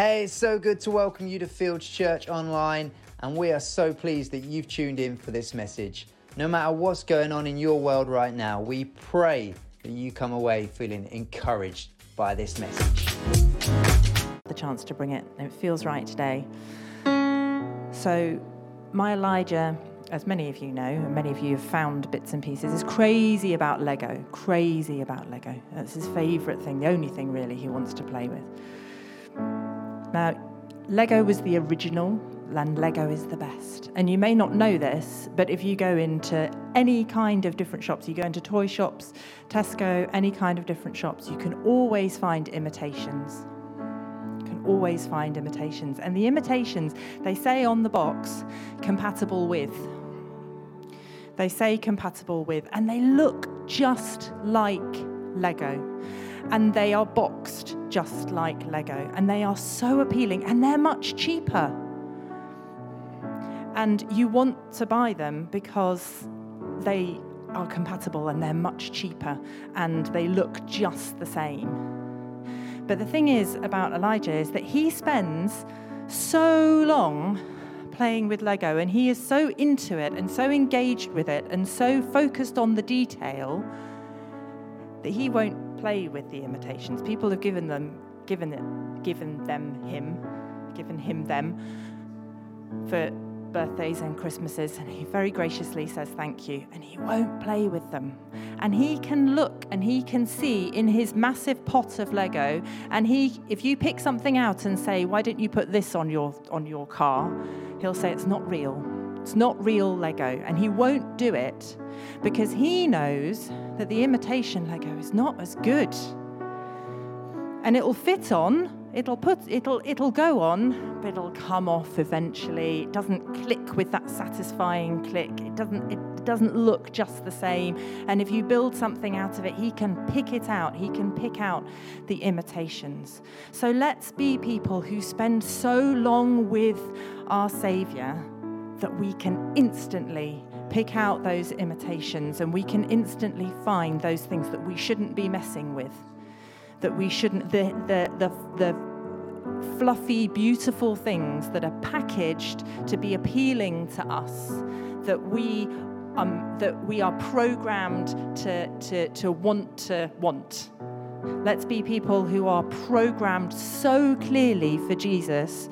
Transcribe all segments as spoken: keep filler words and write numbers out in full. Hey, it's so good to welcome you to Fields Church Online, and we are so pleased that you've tuned in for this message. No matter what's going on in your world right now, we pray that you come away feeling encouraged by this message. The chance to bring it, and it feels right today. So, my Elijah, as many of you know, and many of you have found bits and pieces, is crazy about Lego, crazy about Lego. That's his favourite thing, the only thing really he wants to play with. Now, Lego was the original, and Lego is the best. And you may not know this, but if you go into any kind of different shops, you go into toy shops, Tesco, any kind of different shops, you can always find imitations. You can always find imitations. And the imitations, they say on the box, compatible with. They say compatible with, and they look just like Lego. And they are boxed just like Lego. And they are so appealing. And they're much cheaper. And you want to buy them because they are compatible and they're much cheaper. And they look just the same. But the thing is about Elijah is that he spends so long playing with Lego. And he is so into it and so engaged with it and so focused on the detail that he won't play with the imitations. People have given them, given it, given them him, given him them for birthdays and Christmases, and he very graciously says thank you, and he won't play with them. And he can look and he can see in his massive pot of Lego, and he, if you pick something out and say, why didn't you put this on your on your car? He'll say it's not real. It's not real Lego, and he won't do it because he knows that the imitation Lego is not as good. And it'll fit on, it'll put, it'll, it'll go on, but it'll come off eventually. It doesn't click with that satisfying click. It doesn't, it doesn't look just the same. And if you build something out of it, he can pick it out. He can pick out the imitations. So let's be people who spend so long with our Saviour that we can instantly pick out those imitations, and we can instantly find those things that we shouldn't be messing with, that we shouldn't, the the the, the fluffy, beautiful things that are packaged to be appealing to us, that we um, that we are programmed to to to want to want. Let's be people who are programmed so clearly for Jesus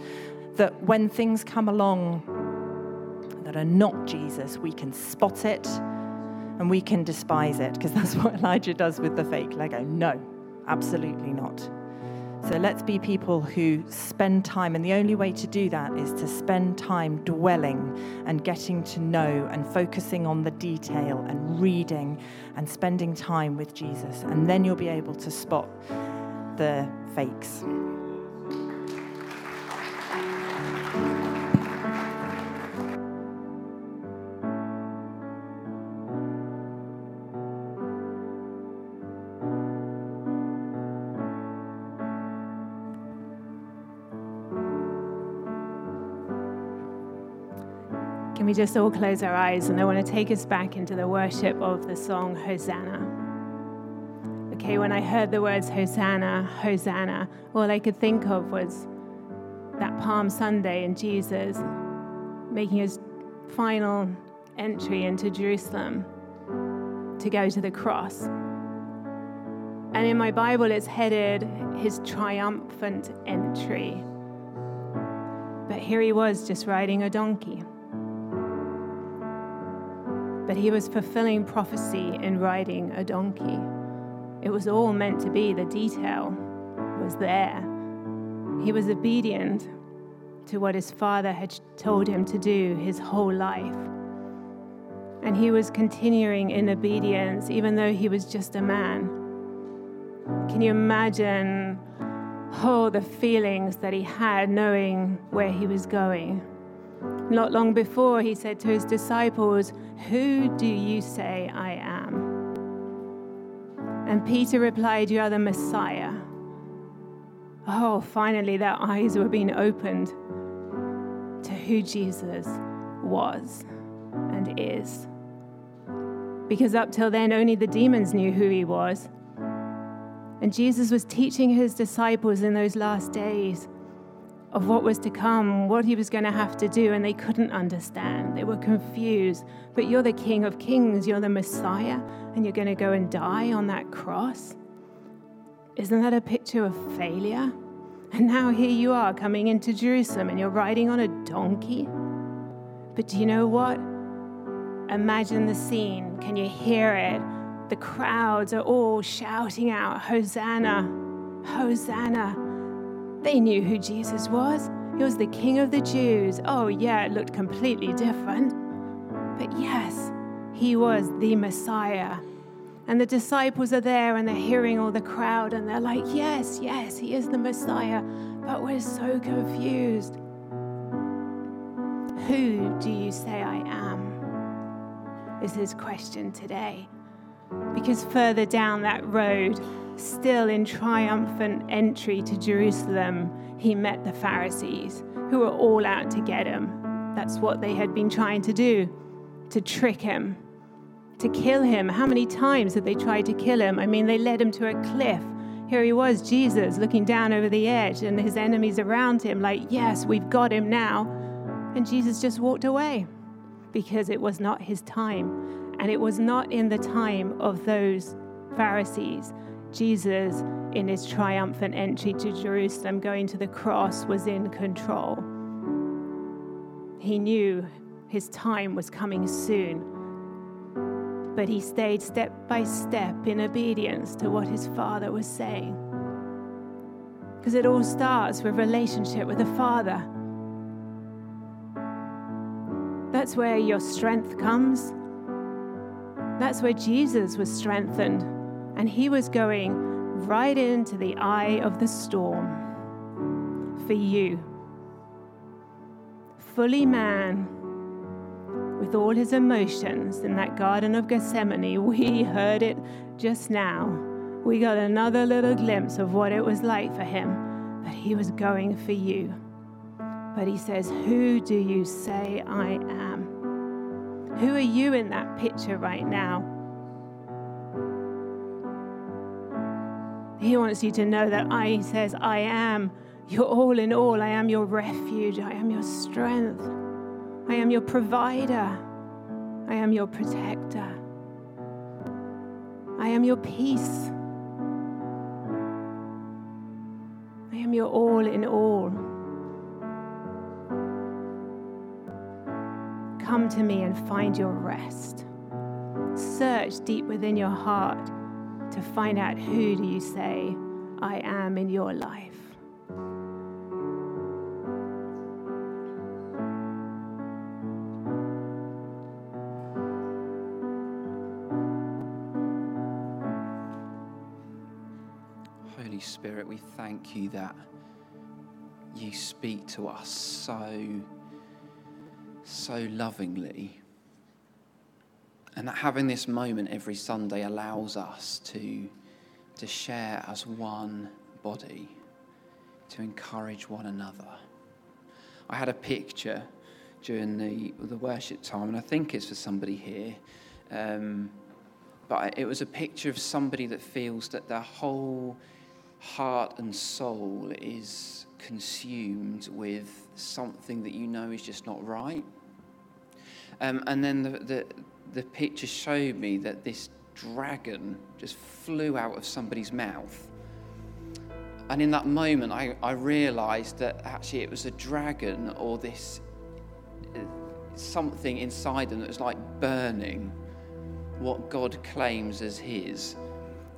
that when things come along that are not Jesus, we can spot it and we can despise it, because that's what Elijah does with the fake Lego. No, absolutely not. So let's be people who spend time, and the only way to do that is to spend time dwelling and getting to know and focusing on the detail and reading and spending time with Jesus, and then you'll be able to spot the fakes. We just all close our eyes, and I want to take us back into the worship of the song Hosanna. Okay, when I heard the words Hosanna, Hosanna, all I could think of was that Palm Sunday and Jesus making his final entry into Jerusalem to go to the cross. And in my Bible, it's headed his triumphant entry. But here he was just riding a donkey. But he was fulfilling prophecy in riding a donkey. It was all meant to be. The detail was there. He was obedient to what his father had told him to do his whole life. And he was continuing in obedience, even though he was just a man. Can you imagine, oh, the feelings that he had knowing where he was going? Not long before, he said to his disciples, "Who do you say I am?" And Peter replied, "You are the Messiah." Oh, finally, their eyes were being opened to who Jesus was and is. Because up till then, only the demons knew who he was. And Jesus was teaching his disciples in those last days of what was to come, what he was going to have to do, and they couldn't understand. They were confused. But you're the King of Kings, you're the Messiah, and you're going to go and die on that cross? Isn't that a picture of failure? And now here you are coming into Jerusalem and you're riding on a donkey. But do you know what? Imagine the scene. Can you hear it? The crowds are all shouting out, Hosanna, Hosanna. They knew who Jesus was. He was the King of the Jews. Oh yeah, it looked completely different. But yes, he was the Messiah. And the disciples are there and they're hearing all the crowd and they're like, yes, yes, he is the Messiah, but we're so confused. Who do you say I am? Is his question today. Because further down that road, still in triumphant entry to Jerusalem, he met the Pharisees, who were all out to get him. That's what they had been trying to do, to trick him, to kill him. How many times had they tried to kill him? I mean, they led him to a cliff. Here he was, Jesus, looking down over the edge, and his enemies around him, like, yes, we've got him now. And Jesus just walked away because it was not his time. And it was not in the time of those Pharisees. Jesus, in his triumphant entry to Jerusalem, going to the cross, was in control. He knew his time was coming soon. But he stayed step by step in obedience to what his Father was saying. Because it all starts with relationship with the Father. That's where your strength comes. That's where Jesus was strengthened. And he was going right into the eye of the storm for you. Fully man, with all his emotions in that Garden of Gethsemane. We heard it just now. We got another little glimpse of what it was like for him, but he was going for you. But he says, who do you say I am? Who are you in that picture right now? He wants you to know that I, he says, I am your all in all. I am your refuge. I am your strength. I am your provider. I am your protector. I am your peace. I am your all in all. Come to me and find your rest. Search deep within your heart to find out, who do you say I am in your life? Spirit, we thank you that you speak to us so, so lovingly, and that having this moment every Sunday allows us to, to share as one body, to encourage one another. I had a picture during the, the worship time, and I think it's for somebody here, um, but it was a picture of somebody that feels that their whole heart and soul is consumed with something that you know is just not right. Um, and then the, the the picture showed me that this dragon just flew out of somebody's mouth. And in that moment, I, I realized that actually it was a dragon or this uh, something inside them that was like burning what God claims as his.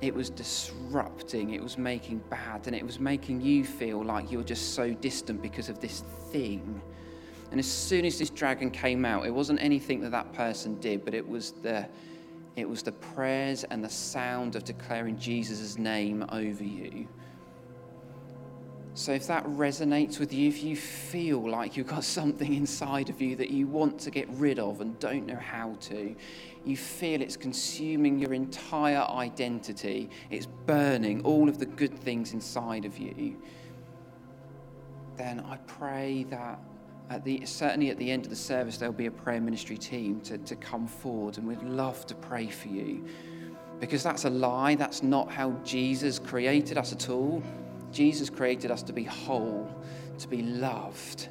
It was disrupting, it was making bad, and it was making you feel like you're just so distant because of this thing. And as soon as this dragon came out, it wasn't anything that that person did, but it was the it was the prayers and the sound of declaring Jesus' name over you. So if that resonates with you, if you feel like you've got something inside of you that you want to get rid of and don't know how to, you feel it's consuming your entire identity, it's burning all of the good things inside of you, then I pray that at the certainly at the end of the service there'll be a prayer ministry team to, to come forward, and we'd love to pray for you. Because that's a lie, that's not how Jesus created us at all. Jesus created us to be whole, to be loved,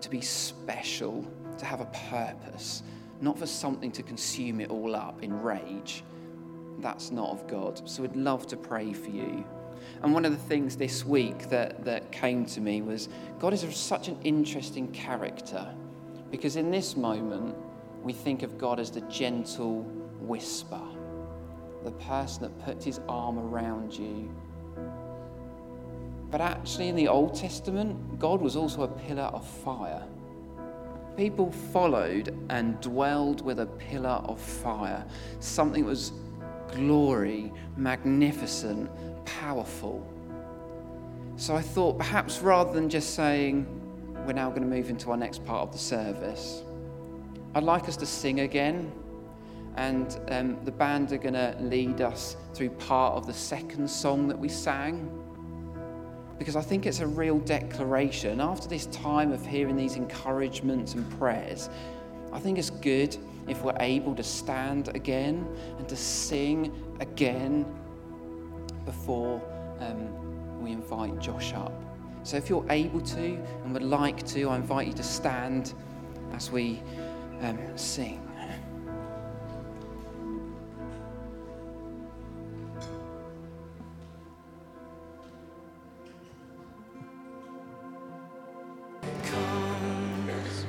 to be special, to have a purpose, not for something to consume it all up in rage. That's not of God. So we'd love to pray for you. And one of the things this week that, that came to me was God is such an interesting character, because in this moment we think of God as the gentle whisper, the person that puts his arm around you. But actually in the Old Testament, God was also a pillar of fire. People followed and dwelled with a pillar of fire, something that was glory, magnificent, powerful. So I thought perhaps rather than just saying, we're now going to move into our next part of the service, I'd like us to sing again. And um, the band are going to lead us through part of the second song that we sang, because I think it's a real declaration. After this time of hearing these encouragements and prayers, I think it's good if we're able to stand again and to sing again before um, we invite Josh up. So if you're able to and would like to, I invite you to stand as we um, sing.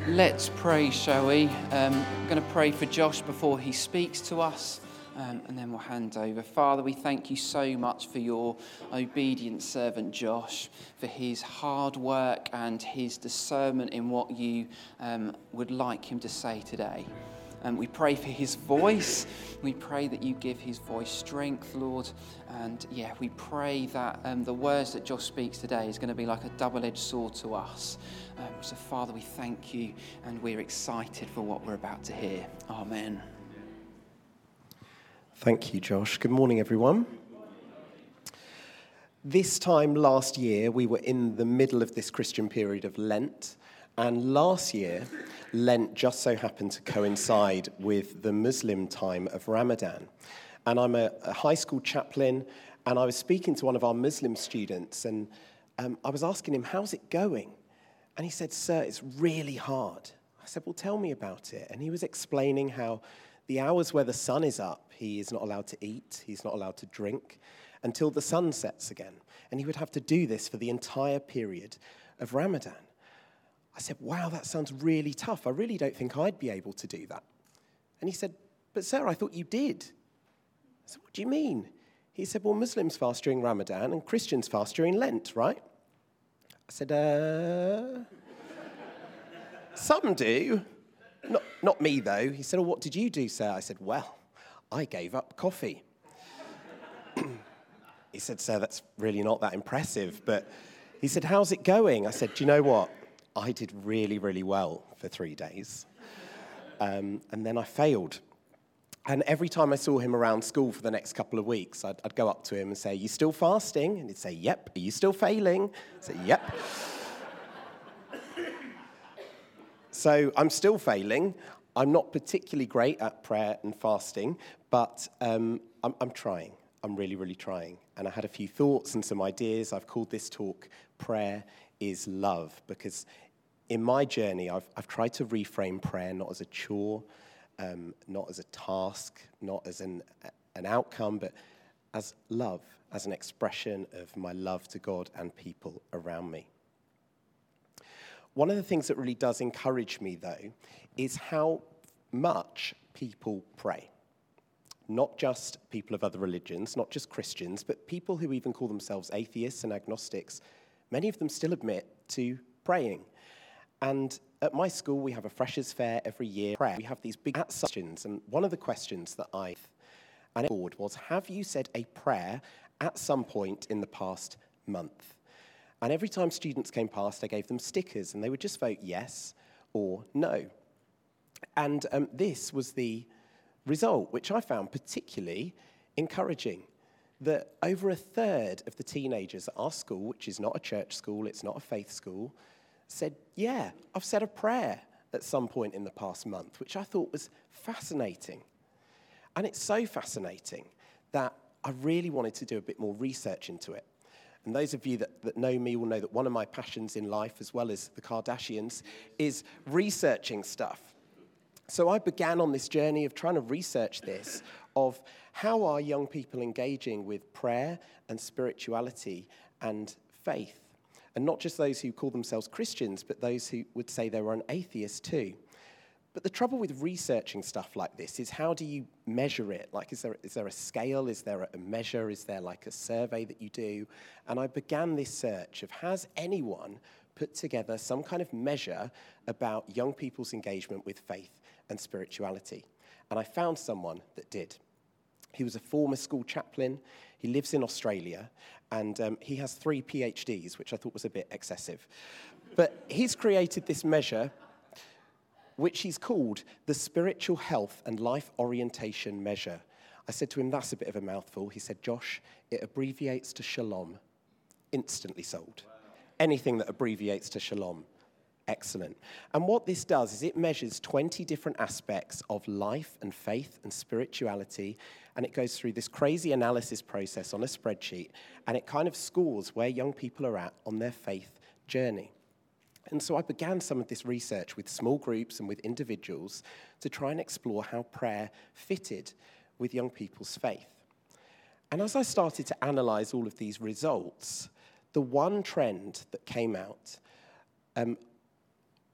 Let's pray, shall we? Um, I'm going to pray for Josh before he speaks to us, um, and then we'll hand over. Father, we thank you so much for your obedient servant, Josh, for his hard work and his discernment in what you um, would like him to say today. And we pray for his voice. We pray that you give his voice strength, Lord. And yeah, we pray that um, the words that Josh speaks today is going to be like a double-edged sword to us. Um, so Father, we thank you, and we're excited for what we're about to hear. Amen. Thank you, Josh. Good morning, everyone. This time last year, we were in the middle of this Christian period of Lent. And last year, Lent just so happened to coincide with the Muslim time of Ramadan. And I'm a, a high school chaplain, and I was speaking to one of our Muslim students, and um, I was asking him, how's it going? And he said, sir, it's really hard. I said, well, tell me about it. And he was explaining how the hours where the sun is up, he is not allowed to eat, he's not allowed to drink, until the sun sets again. And he would have to do this for the entire period of Ramadan. I said, wow, that sounds really tough. I really don't think I'd be able to do that. And he said, but sir, I thought you did. I said, what do you mean? He said, well, Muslims fast during Ramadan and Christians fast during Lent, right? I said, uh, some do. Not, not me, though. He said, well, what did you do, sir? I said, well, I gave up coffee. He said, sir, that's really not that impressive. But he said, how's it going? I said, do you know what? I did really, really well for three days. Um, and then I failed. And every time I saw him around school for the next couple of weeks, I'd, I'd go up to him and say, are you still fasting? And he'd say, yep. Are you still failing? I'd say, yep. So I'm still failing. I'm not particularly great at prayer and fasting, but um, I'm, I'm trying. I'm really, really trying. And I had a few thoughts and some ideas. I've called this talk Prayer is Love, because in my journey, I've, I've tried to reframe prayer not as a chore, um, not as a task, not as an, an outcome, but as love, as an expression of my love to God and people around me. One of the things that really does encourage me, though, is how much people pray. Not just people of other religions, not just Christians, but people who even call themselves atheists and agnostics. Many of them still admit to praying. And at my school, we have a freshers' fair every year. Prayer. We have these big questions, and one of the questions that I and forward was, have you said a prayer at some point in the past month? And every time students came past, I gave them stickers, and they would just vote yes or no. And um, this was the result, which I found particularly encouraging. That over a third of the teenagers at our school, which is not a church school, it's not a faith school, said, yeah, I've said a prayer at some point in the past month, which I thought was fascinating. And it's so fascinating that I really wanted to do a bit more research into it. And those of you that, that know me will know that one of my passions in life, as well as the Kardashians, is researching stuff. So I began on this journey of trying to research this, of how are young people engaging with prayer and spirituality and faith? And not just those who call themselves Christians, but those who would say they were an atheist too. But the trouble with researching stuff like this is, how do you measure it? Like, is there is there a scale? Is there a measure? Is there like a survey that you do? And I began this search of, has anyone put together some kind of measure about young people's engagement with faith and spirituality? And I found someone that did. He was a former school chaplain. He lives in Australia, and um, he has three PhDs, which I thought was a bit excessive. But he's created this measure, which he's called the Spiritual Health and Life Orientation Measure. I said to him, that's a bit of a mouthful. He said, Josh, it abbreviates to Shalom. Instantly sold. Wow. Anything that abbreviates to Shalom. Excellent. And what this does is it measures twenty different aspects of life and faith and spirituality, and it goes through this crazy analysis process on a spreadsheet, and it kind of scores where young people are at on their faith journey. And so I began some of this research with small groups and with individuals to try and explore how prayer fitted with young people's faith. And as I started to analyze all of these results, the one trend that came out, um,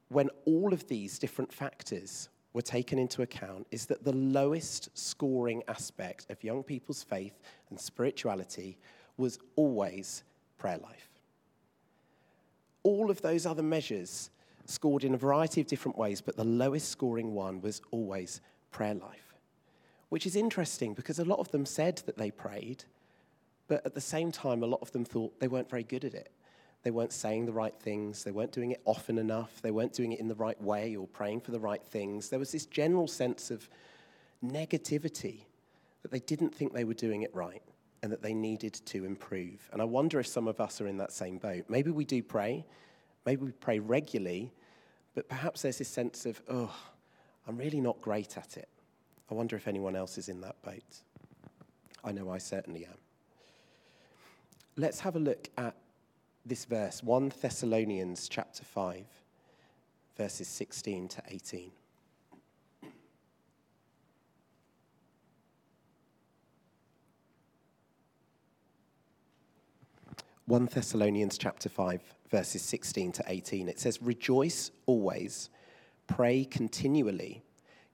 when all of these different factors were taken into account, is that the lowest scoring aspect of young people's faith and spirituality was always prayer life. All of those other measures scored in a variety of different ways, but the lowest scoring one was always prayer life, which is interesting because a lot of them said that they prayed, but at the same time, a lot of them thought they weren't very good at it. They weren't saying the right things. They weren't doing it often enough. They weren't doing it in the right way or praying for the right things. There was this general sense of negativity that they didn't think they were doing it right, and that they needed to improve. And I wonder if some of us are in that same boat. Maybe we do pray, maybe we pray regularly, but perhaps there's this sense of, oh, I'm really not great at it. I wonder if anyone else is in that boat. I know I certainly am. Let's have a look at this verse, First Thessalonians chapter five, verses sixteen to eighteen. First Thessalonians chapter five, verses sixteen to eighteen. It says, rejoice always, pray continually,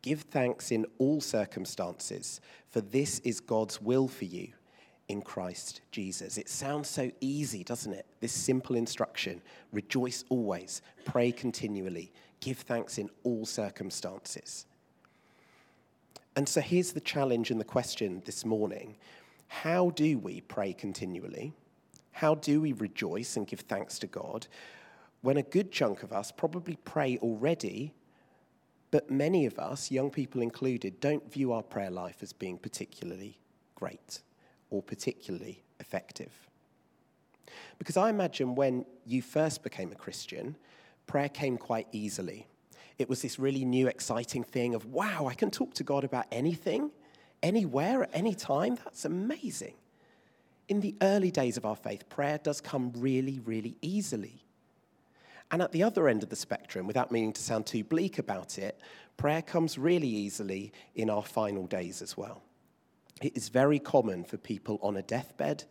give thanks in all circumstances, for this is God's will for you in Christ Jesus. It sounds so easy, doesn't it? This simple instruction, rejoice always, pray continually, give thanks in all circumstances. And so here's the challenge and the question this morning. How do we pray continually? How do we rejoice and give thanks to God when a good chunk of us probably pray already, but many of us, young people included, don't view our prayer life as being particularly great or particularly effective? Because I imagine when you first became a Christian, prayer came quite easily. It was this really new, exciting thing of, wow, I can talk to God about anything, anywhere, at any time. That's amazing. In the early days of our faith, prayer does come really, really easily. And at the other end of the spectrum, without meaning to sound too bleak about it, prayer comes really easily in our final days as well. It is very common for people on a deathbed,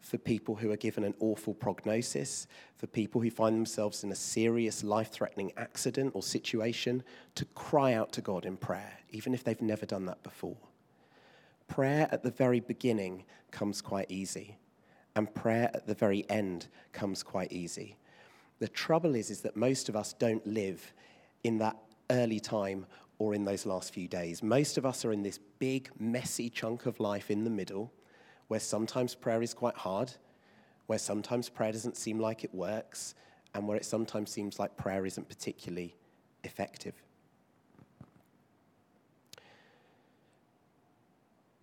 for people who are given an awful prognosis, for people who find themselves in a serious life-threatening accident or situation, to cry out to God in prayer, even if they've never done that before. Prayer at the very beginning comes quite easy, and prayer at the very end comes quite easy. The trouble is, is that most of us don't live in that early time or in those last few days. Most of us are in this big, messy chunk of life in the middle, where sometimes prayer is quite hard, where sometimes prayer doesn't seem like it works, and where it sometimes seems like prayer isn't particularly effective.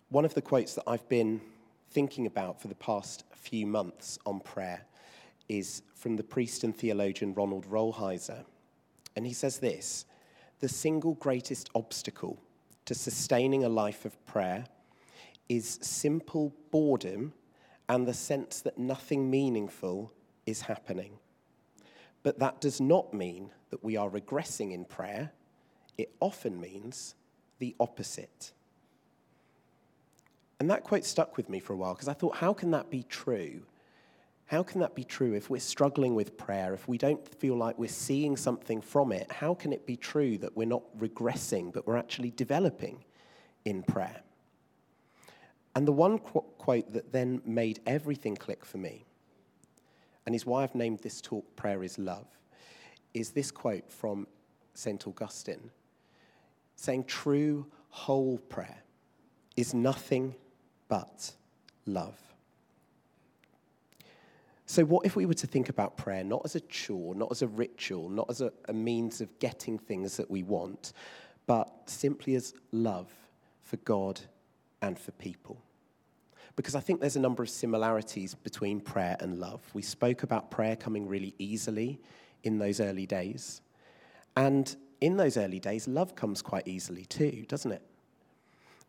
One of the quotes that I've been thinking about for the past few months on prayer is from the priest and theologian Ronald Rollheiser. And he says this, the single greatest obstacle to sustaining a life of prayer is simple boredom and the sense that nothing meaningful is happening. But that does not mean that we are regressing in prayer. It often means the opposite. And that quote stuck with me for a while because I thought, how can that be true? How can that be true if we're struggling with prayer, if we don't feel like we're seeing something from it? How can it be true that we're not regressing, but we're actually developing in prayer? And the one qu- quote that then made everything click for me, and is why I've named this talk Prayer is Love, is this quote from Saint Augustine, saying true, whole prayer is nothing but love. So what if we were to think about prayer not as a chore, not as a ritual, not as a, a means of getting things that we want, but simply as love for God and for people? Because I think there's a number of similarities between prayer and love. We spoke about prayer coming really easily in those early days. And in those early days, love comes quite easily too, doesn't it?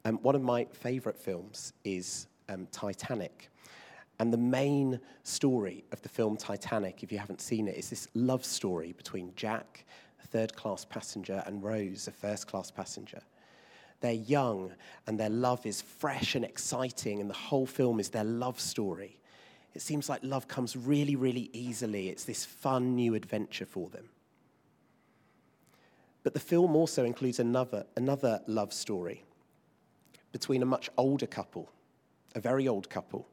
Um, one of my favourite films is um, Titanic. And the main story of the film Titanic, if you haven't seen it, is this love story between Jack, a third-class passenger, and Rose, a first-class passenger. They're young, and their love is fresh and exciting, and the whole film is their love story. It seems like love comes really, really easily. It's this fun new adventure for them. But the film also includes another, another love story between a much older couple, a very old couple,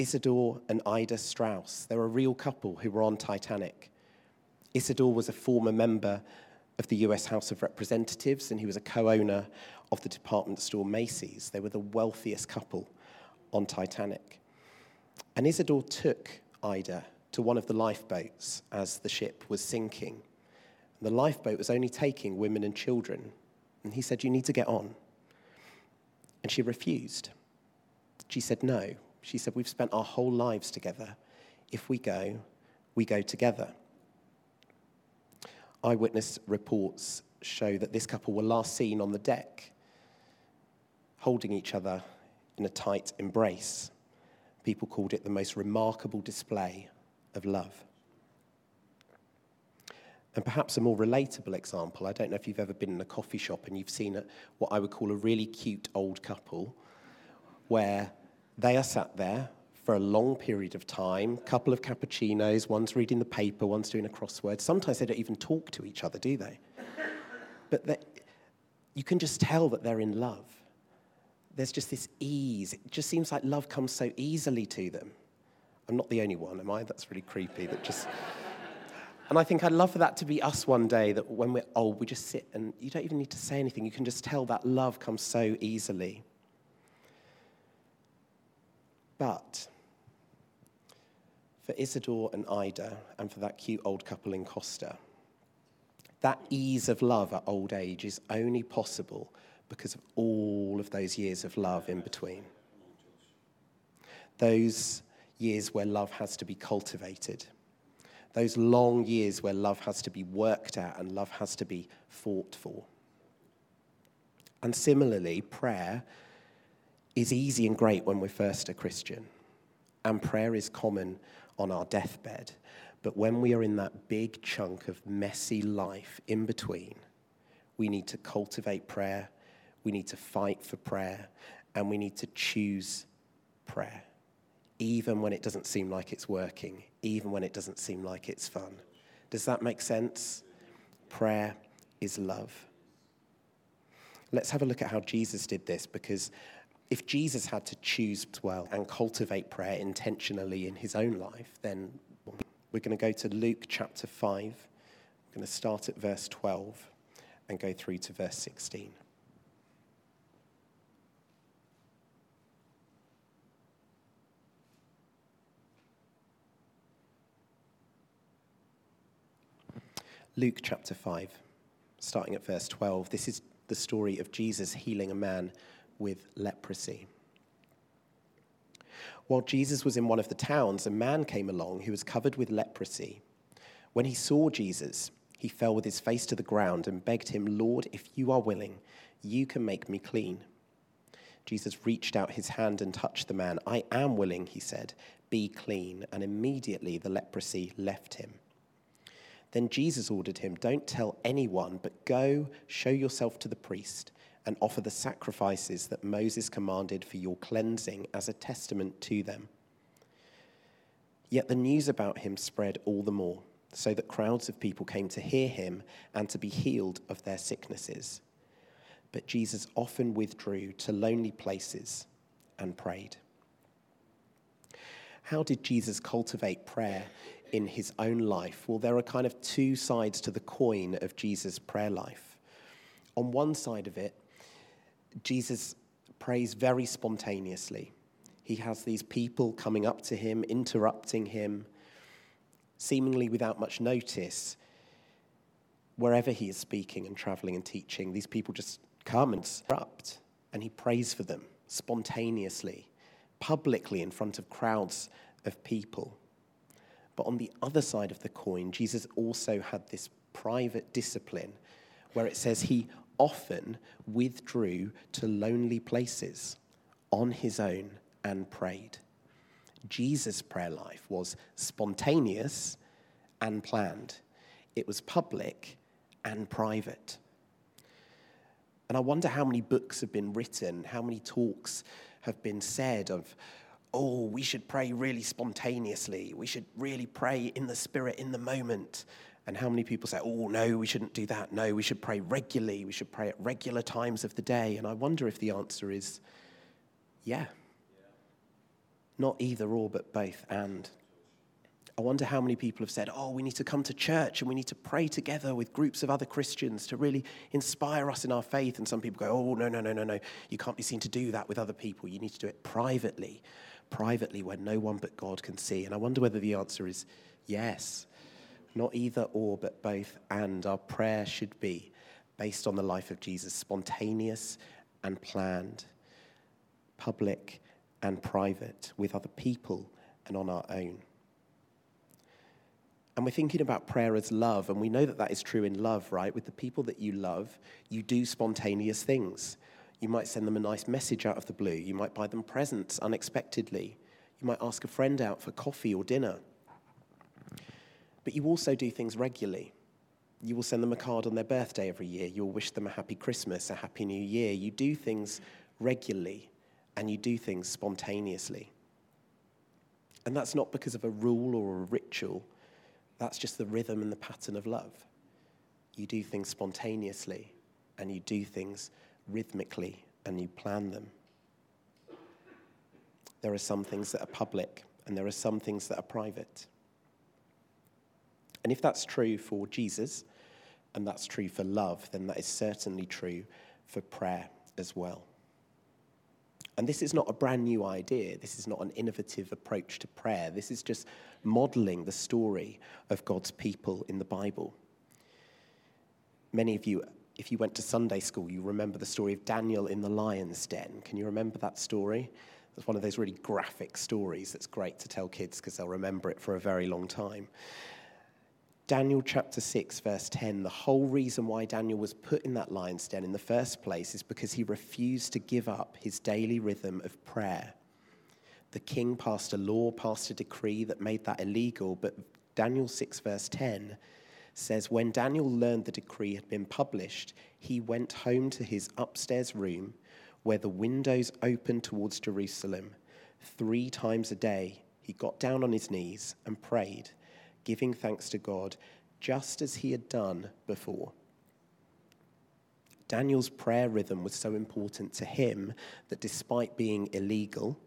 Isidor and Ida Strauss. They're a real couple who were on Titanic. Isidor was a former member of the U S House of Representatives, and he was a co-owner of the department store Macy's. They were the wealthiest couple on Titanic. And Isidor took Ida to one of the lifeboats as the ship was sinking. And the lifeboat was only taking women and children. And he said, "You need to get on." And she refused. She said no. She said, "We've spent our whole lives together. If we go, we go together." Eyewitness reports show that this couple were last seen on the deck, holding each other in a tight embrace. People called it the most remarkable display of love. And perhaps a more relatable example, I don't know if you've ever been in a coffee shop and you've seen a, what I would call a really cute old couple, where they are sat there for a long period of time, couple of cappuccinos, one's reading the paper, one's doing a crossword. Sometimes they don't even talk to each other, do they? But they, you can just tell that they're in love. There's just this ease. It just seems like love comes so easily to them. I'm not the only one, am I? That's really creepy. That just. And I think I'd love for that to be us one day, that when we're old, we just sit and you don't even need to say anything. You can just tell that love comes so easily. But for Isidor and Ida, and for that cute old couple in Costa, that ease of love at old age is only possible because of all of those years of love in between. Those years where love has to be cultivated. Those long years where love has to be worked at and love has to be fought for. And similarly, prayer is easy and great when we're first a Christian. And prayer is common on our deathbed. But when we are in that big chunk of messy life in between, we need to cultivate prayer, we need to fight for prayer, and we need to choose prayer, even when it doesn't seem like it's working, even when it doesn't seem like it's fun. Does that make sense? Prayer is love. Let's have a look at how Jesus did this, because if Jesus had to choose well and cultivate prayer intentionally in his own life, then we're going to go to Luke chapter five. We're going to start at verse twelve and go through to verse sixteen. Luke chapter five, starting at verse twelve. This is the story of Jesus healing a man with leprosy. While Jesus was in one of the towns, a man came along who was covered with leprosy. When he saw Jesus, he fell with his face to the ground and begged him, "Lord, if you are willing, you can make me clean." Jesus reached out his hand and touched the man. "I am willing," he said. "Be clean." And immediately the leprosy left him. Then Jesus ordered him, "Don't tell anyone, but go, show yourself to the priest, and offer the sacrifices that Moses commanded for your cleansing as a testament to them." Yet the news about him spread all the more, so that crowds of people came to hear him and to be healed of their sicknesses. But Jesus often withdrew to lonely places and prayed. How did Jesus cultivate prayer in his own life? Well, there are kind of two sides to the coin of Jesus' prayer life. On one side of it, Jesus prays very spontaneously. He has these people coming up to him, interrupting him, seemingly without much notice. Wherever he is speaking and traveling and teaching, these people just come and interrupt, and he prays for them spontaneously, publicly in front of crowds of people. But on the other side of the coin, Jesus also had this private discipline where it says he often withdrew to lonely places on his own and prayed. Jesus' prayer life was spontaneous and planned. It was public and private. And I wonder how many books have been written, how many talks have been said of, oh, we should pray really spontaneously. We should really pray in the spirit, in the moment. And how many people say, oh, no, we shouldn't do that. No, we should pray regularly. We should pray at regular times of the day. And I wonder if the answer is, yeah. Not either or, but both and. I wonder how many people have said, oh, we need to come to church and we need to pray together with groups of other Christians to really inspire us in our faith. And some people go, oh, no, no, no, no, no. You can't be seen to do that with other people. You need to do it privately, privately where no one but God can see. And I wonder whether the answer is yes. Not either or, but both and. Our prayer should be based on the life of Jesus, spontaneous and planned, public and private, with other people and on our own. And we're thinking about prayer as love, and we know that that is true in love, right? With the people that you love, you do spontaneous things. You might send them a nice message out of the blue. You might buy them presents unexpectedly. You might ask a friend out for coffee or dinner. But you also do things regularly. You will send them a card on their birthday every year. You'll wish them a happy Christmas, a happy new year. You do things regularly. And you do things spontaneously. And that's not because of a rule or a ritual. That's just the rhythm and the pattern of love. You do things spontaneously, and you do things rhythmically, and you plan them. There are some things that are public, and there are some things that are private. And if that's true for Jesus, and that's true for love, then that is certainly true for prayer as well. And this is not a brand new idea. This is not an innovative approach to prayer. This is just modeling the story of God's people in the Bible. Many of you, if you went to Sunday school, you remember the story of Daniel in the lion's den. Can you remember that story? It's one of those really graphic stories that's great to tell kids because they'll remember it for a very long time. Daniel chapter six, verse ten, the whole reason why Daniel was put in that lion's den in the first place is because he refused to give up his daily rhythm of prayer. The king passed a law, passed a decree that made that illegal, but Daniel six, verse ten says, when Daniel learned the decree had been published, he went home to his upstairs room where the windows opened towards Jerusalem. Three times a day, he got down on his knees and prayed, giving thanks to God, just as he had done before. Daniel's prayer rhythm was so important to him that despite being illegal,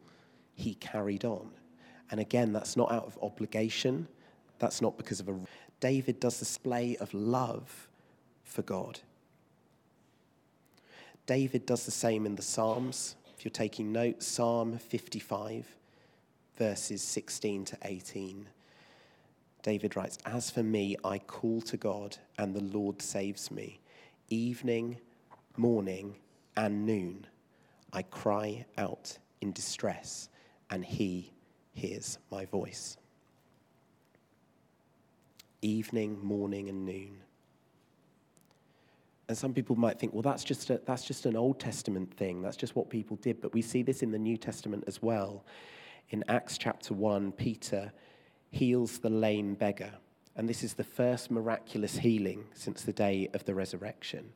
he carried on. And again, that's not out of obligation. That's not because of a... David does display of love for God. David does the same in the Psalms. If you're taking notes, Psalm fifty-five, verses sixteen to eighteen. David writes, as for me, I call to God, and the Lord saves me. Evening, morning, and noon, I cry out in distress, and he hears my voice. Evening, morning, and noon. And some people might think, well, that's just a, that's just an Old Testament thing. That's just what people did. But we see this in the New Testament as well. In Acts chapter one, Peter heals the lame beggar. And this is the first miraculous healing since the day of the resurrection.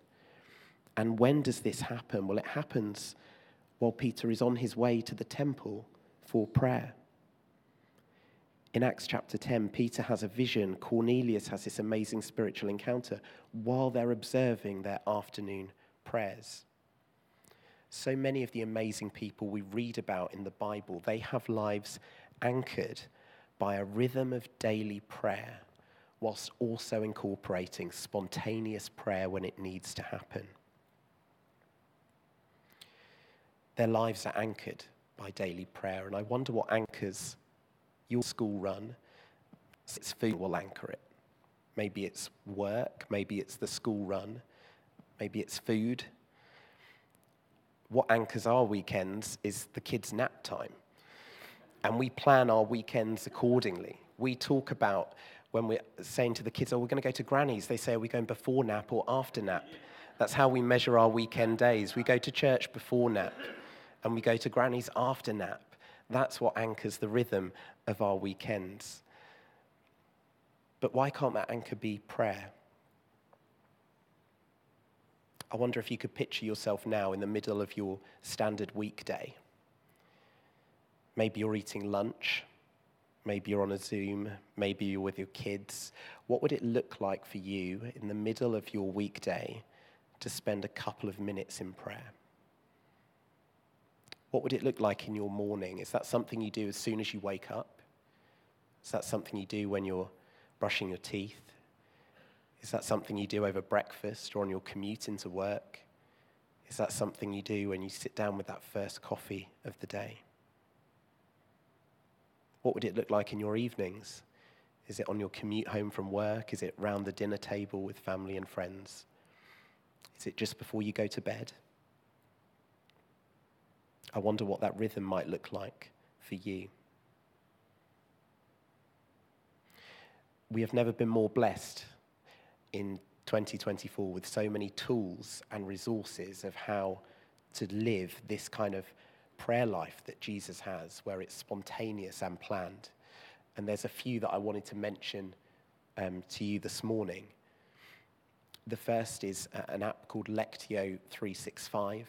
And when does this happen? Well, it happens while Peter is on his way to the temple for prayer. In Acts chapter ten, Peter has a vision. Cornelius has this amazing spiritual encounter while they're observing their afternoon prayers. So many of the amazing people we read about in the Bible, they have lives anchored by a rhythm of daily prayer, whilst also incorporating spontaneous prayer when it needs to happen. Their lives are anchored by daily prayer, and I wonder what anchors your school run. It's food will anchor it. Maybe it's work, maybe it's the school run, maybe it's food. What anchors our weekends is the kids' nap time. And we plan our weekends accordingly. We talk about when we're saying to the kids, oh, we're going to go to Granny's. They say, are we going before nap or after nap? That's how we measure our weekend days. We go to church before nap, and we go to Granny's after nap. That's what anchors the rhythm of our weekends. But why can't that anchor be prayer? I wonder if you could picture yourself now in the middle of your standard weekday. Maybe you're eating lunch. Maybe you're on a Zoom. Maybe you're with your kids. What would it look like for you in the middle of your weekday to spend a couple of minutes in prayer? What would it look like in your morning? Is that something you do as soon as you wake up? Is that something you do when you're brushing your teeth? Is that something you do over breakfast or on your commute into work? Is that something you do when you sit down with that first coffee of the day? What would it look like in your evenings? Is it on your commute home from work? Is it round the dinner table with family and friends? Is it just before you go to bed? I wonder what that rhythm might look like for you. We have never been more blessed in twenty twenty-four with so many tools and resources of how to live this kind of prayer life that Jesus has, where it's spontaneous and planned. And there's a few that I wanted to mention um, to you this morning. The first is an app called Lectio three sixty-five.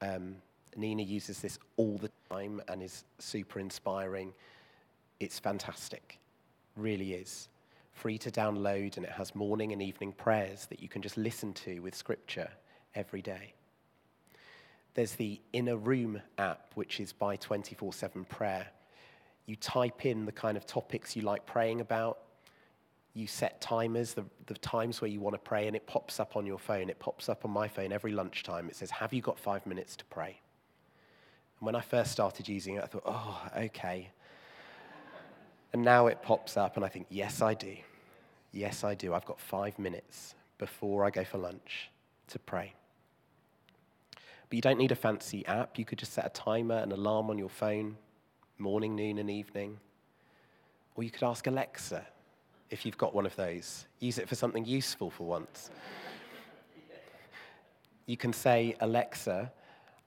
Um, Nina uses this all the time and is super inspiring. It's fantastic, really is. Free to download, and it has morning and evening prayers that you can just listen to with scripture every day. There's the Inner Room app, which is by twenty-four seven Prayer. You type in the kind of topics you like praying about. You set timers, the, the times where you want to pray, and it pops up on your phone. It pops up on my phone every lunchtime. It says, have you got five minutes to pray? And when I first started using it, I thought, oh, okay. And now it pops up, and I think, yes, I do. Yes, I do. I've got five minutes before I go for lunch to pray. But you don't need a fancy app. You could just set a timer, an alarm on your phone, morning, noon, and evening. Or you could ask Alexa, if you've got one of those. Use it for something useful for once. You can say, Alexa,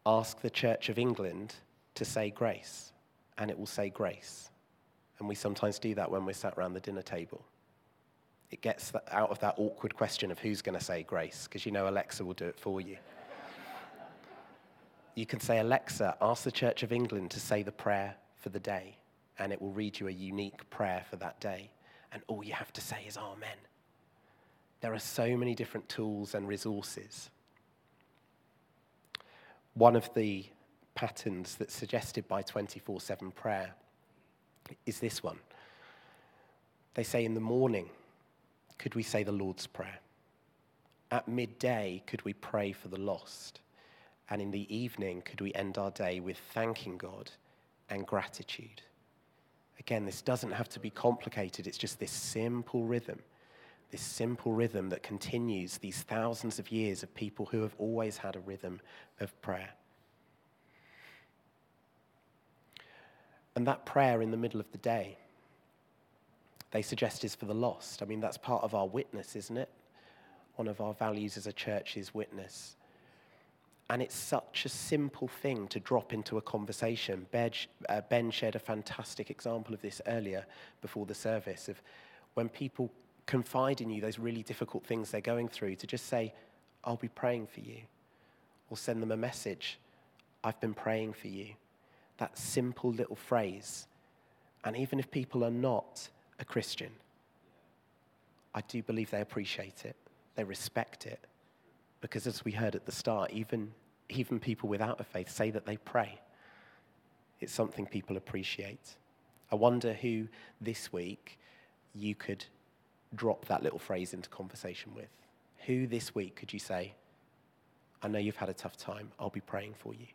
ask the Church of England to say grace, and it will say grace. And we sometimes do that when we're sat around the dinner table. It gets out of that awkward question of who's going to say grace, because you know Alexa will do it for you. You can say, Alexa, ask the Church of England to say the prayer for the day, and it will read you a unique prayer for that day. And all you have to say is amen. There are so many different tools and resources. One of the patterns that's suggested by twenty-four seven Prayer is this one. They say in the morning, could we say the Lord's Prayer? At midday, could we pray for the lost? And in the evening, could we end our day with thanking God and gratitude? Again, this doesn't have to be complicated. It's just this simple rhythm, this simple rhythm that continues these thousands of years of people who have always had a rhythm of prayer. And that prayer in the middle of the day, they suggest, is for the lost. I mean, that's part of our witness, isn't it? one of our values as a church is witness. And it's such a simple thing to drop into a conversation. Ben shared a fantastic example of this earlier before the service, of when people confide in you those really difficult things they're going through, to just say, I'll be praying for you, or send them a message, I've been praying for you. That simple little phrase. And even if people are not a Christian, I do believe they appreciate it, they respect it, because as we heard at the start, even even people without a faith say that they pray. It's something people appreciate. I wonder who this week you could drop that little phrase into conversation with. Who this week could you say, I know you've had a tough time, I'll be praying for you.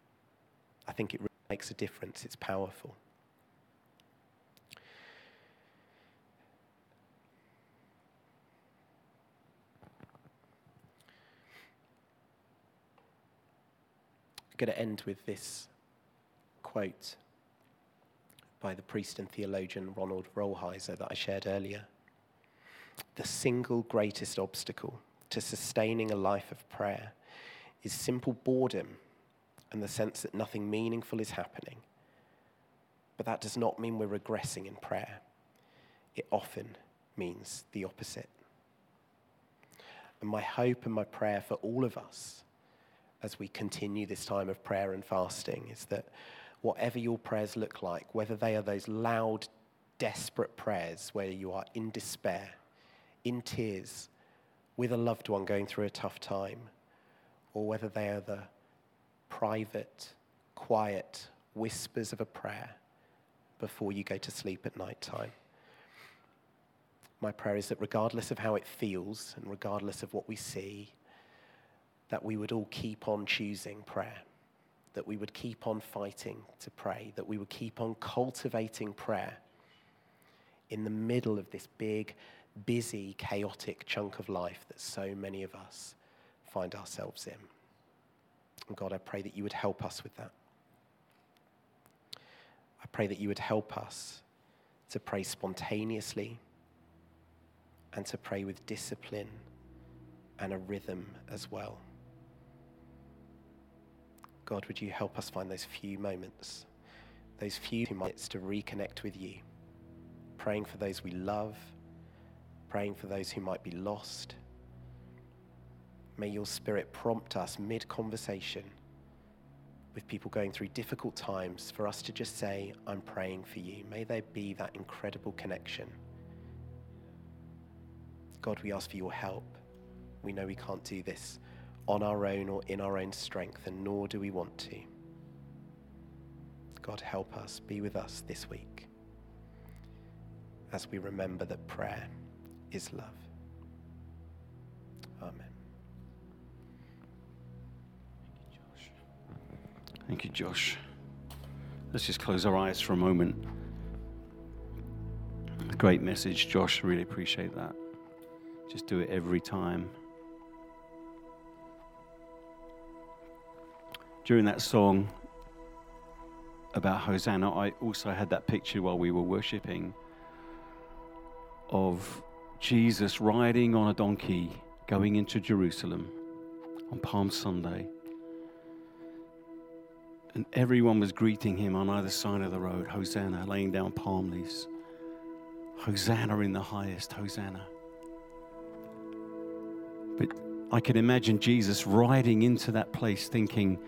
I think it really makes a difference, it's powerful. I'm going to end with this quote by the priest and theologian Ronald Rollheiser that I shared earlier. The single greatest obstacle to sustaining a life of prayer is simple boredom and the sense that nothing meaningful is happening. But that does not mean we're regressing in prayer. It often means the opposite. And my hope and my prayer for all of us as we continue this time of prayer and fasting is that whatever your prayers look like, whether they are those loud, desperate prayers where you are in despair, in tears, with a loved one going through a tough time, or whether they are the private, quiet whispers of a prayer before you go to sleep at night time. My prayer is that regardless of how it feels and regardless of what we see, that we would all keep on choosing prayer, that we would keep on fighting to pray, that we would keep on cultivating prayer in the middle of this big, busy, chaotic chunk of life that so many of us find ourselves in. And God, I pray that you would help us with that. I pray that you would help us to pray spontaneously and to pray with discipline and a rhythm as well. God, would you help us find those few moments, those few minutes to reconnect with you, praying for those we love, praying for those who might be lost. May your Spirit prompt us mid-conversation with people going through difficult times for us to just say, I'm praying for you. May there be that incredible connection. God, we ask for your help. We know we can't do this on our own or in our own strength, and nor do we want to. God, help us, be with us this week as we remember that prayer is love. Amen. Thank you, Josh. Thank you, Josh. Let's just close our eyes for a moment. Great message, Josh. Really appreciate that. Just do it every time. During that song about Hosanna, I also had that picture while we were worshipping of Jesus riding on a donkey going into Jerusalem on Palm Sunday. And everyone was greeting him on either side of the road, Hosanna, laying down palm leaves. Hosanna in the highest, Hosanna. But I can imagine Jesus riding into that place thinking,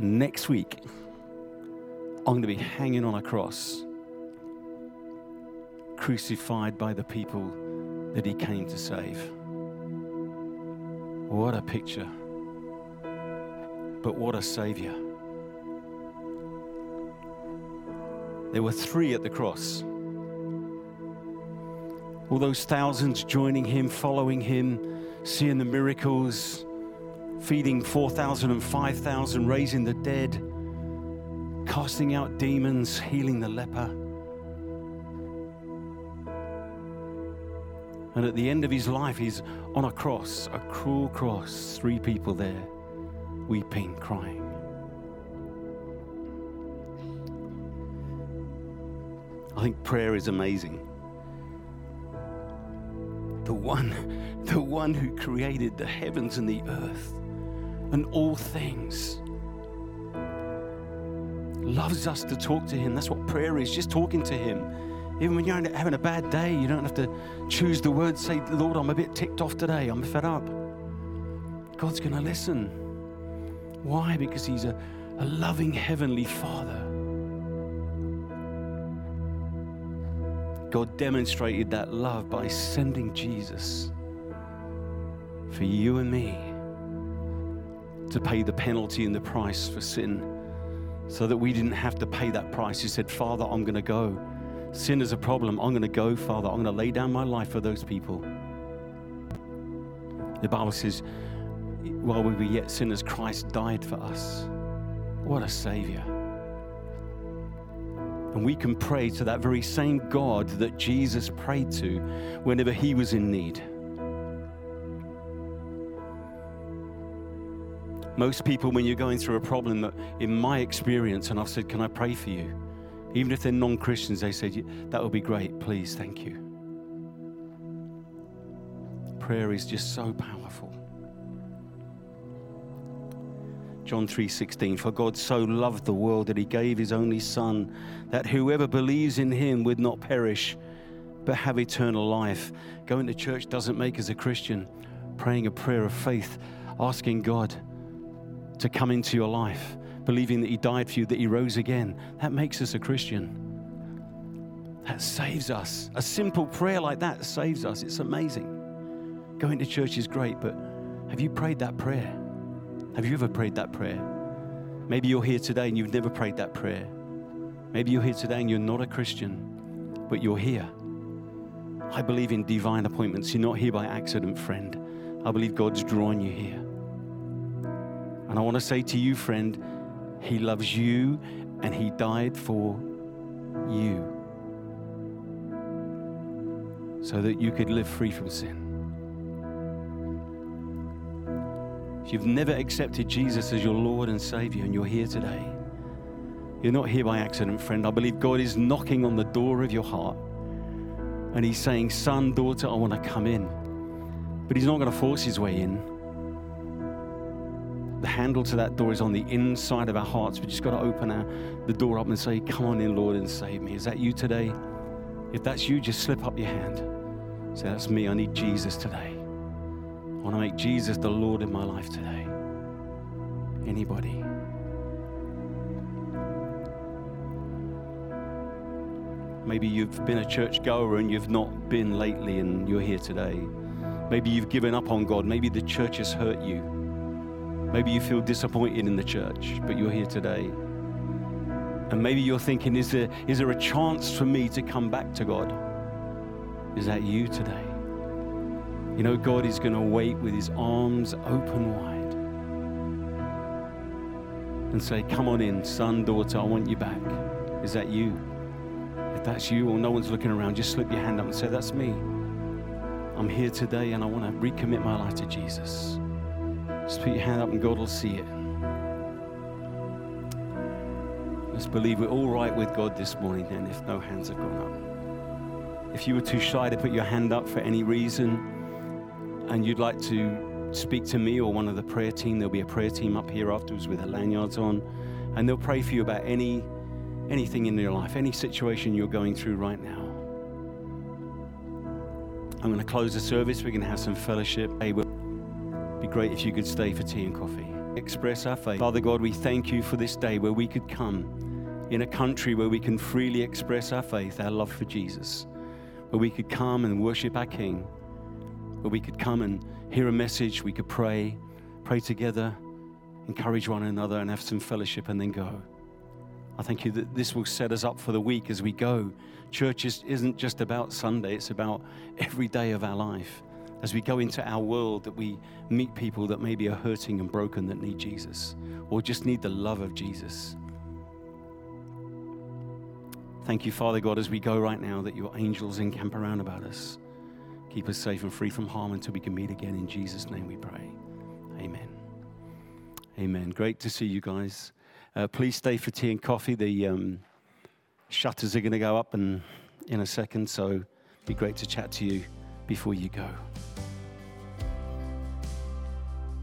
next week, I'm going to be hanging on a cross, crucified by the people that he came to save. What a picture. But what a Savior. There were three at the cross. All those thousands joining him, following him, seeing the miracles, feeding four thousand and five thousand, raising the dead, casting out demons, healing the leper. And at the end of his life, he's on a cross, a cruel cross, three people there, weeping, crying. I think prayer is amazing. the one, the one who created the heavens and the earth and all things, loves us to talk to him. That's what prayer is, just talking to him. Even when you're having a bad day, you don't have to choose the words, say, Lord, I'm a bit ticked off today, I'm fed up. God's going to listen. Why? Because he's a, a loving heavenly Father. God demonstrated that love by sending Jesus for you and me to pay the penalty and the price for sin so that we didn't have to pay that price. He said, Father, I'm going to go. Sin is a problem. I'm going to go, Father. I'm going to lay down my life for those people. The Bible says, while we were yet sinners, Christ died for us. What a Savior. And we can pray to that very same God that Jesus prayed to whenever he was in need. Most people, when you're going through a problem, that in my experience, and I've said, can I pray for you? Even if they're non-Christians, they said, that would be great, please, thank you. Prayer is just so powerful. John three sixteen, for God so loved the world that he gave his only Son, that whoever believes in him would not perish, but have eternal life. Going to church doesn't make us a Christian. Praying a prayer of faith, asking God to come into your life, believing that he died for you, that he rose again, that makes us a Christian. That saves us. A simple prayer like that saves us. It's amazing. Going to church is great, but have you prayed that prayer? Have you ever prayed that prayer? Maybe you're here today and you've never prayed that prayer. Maybe you're here today and you're not a Christian, but you're here. I believe in divine appointments. You're not here by accident, friend. I believe God's drawn you here. And I want to say to you, friend, he loves you and he died for you so that you could live free from sin. If you've never accepted Jesus as your Lord and Savior and you're here today, you're not here by accident, friend. I believe God is knocking on the door of your heart and he's saying, son, daughter, I want to come in. But he's not going to force his way in. The handle to that door is on the inside of our hearts. We just got to open our, the door up and say, come on in, Lord, and save me. Is that you today? If that's you, just slip up your hand. Say, that's me. I need Jesus today. I want to make Jesus the Lord in my life today. Anybody? Maybe you've been a churchgoer and you've not been lately and you're here today. Maybe you've given up on God. Maybe the church has hurt you. Maybe you feel disappointed in the church, but you're here today. And maybe you're thinking, is there, is there a chance for me to come back to God? Is that you today? You know, God is going to wait with his arms open wide and say, come on in, son, daughter, I want you back. Is that you? If that's you or no one's looking around, just slip your hand up and say, that's me. I'm here today and I want to recommit my life to Jesus. Just put your hand up and God will see it. Let's believe we're all right with God this morning then, if no hands have gone up. If you were too shy to put your hand up for any reason and you'd like to speak to me or one of the prayer team, there'll be a prayer team up here afterwards with the lanyards on, and they'll pray for you about any anything in your life, any situation you're going through right now. I'm going to close the service. We're going to have some fellowship. Hey, we're It'd be great if you could stay for tea and coffee. Express our faith. Father God, we thank you for this day where we could come in a country where we can freely express our faith, our love for Jesus, where we could come and worship our King, where we could come and hear a message, we could pray, pray together, encourage one another and have some fellowship and then go. I thank you that this will set us up for the week as we go. Church isn't just about Sunday, it's about every day of our life. As we go into our world, that we meet people that maybe are hurting and broken that need Jesus or just need the love of Jesus. Thank you, Father God, as we go right now, that your angels encamp around about us. Keep us safe and free from harm until we can meet again. In Jesus' name we pray. Amen. Amen. Great to see you guys. Uh, please stay for tea and coffee. The um, shutters are going to go up in, in a second, so it'd be great to chat to you before you go.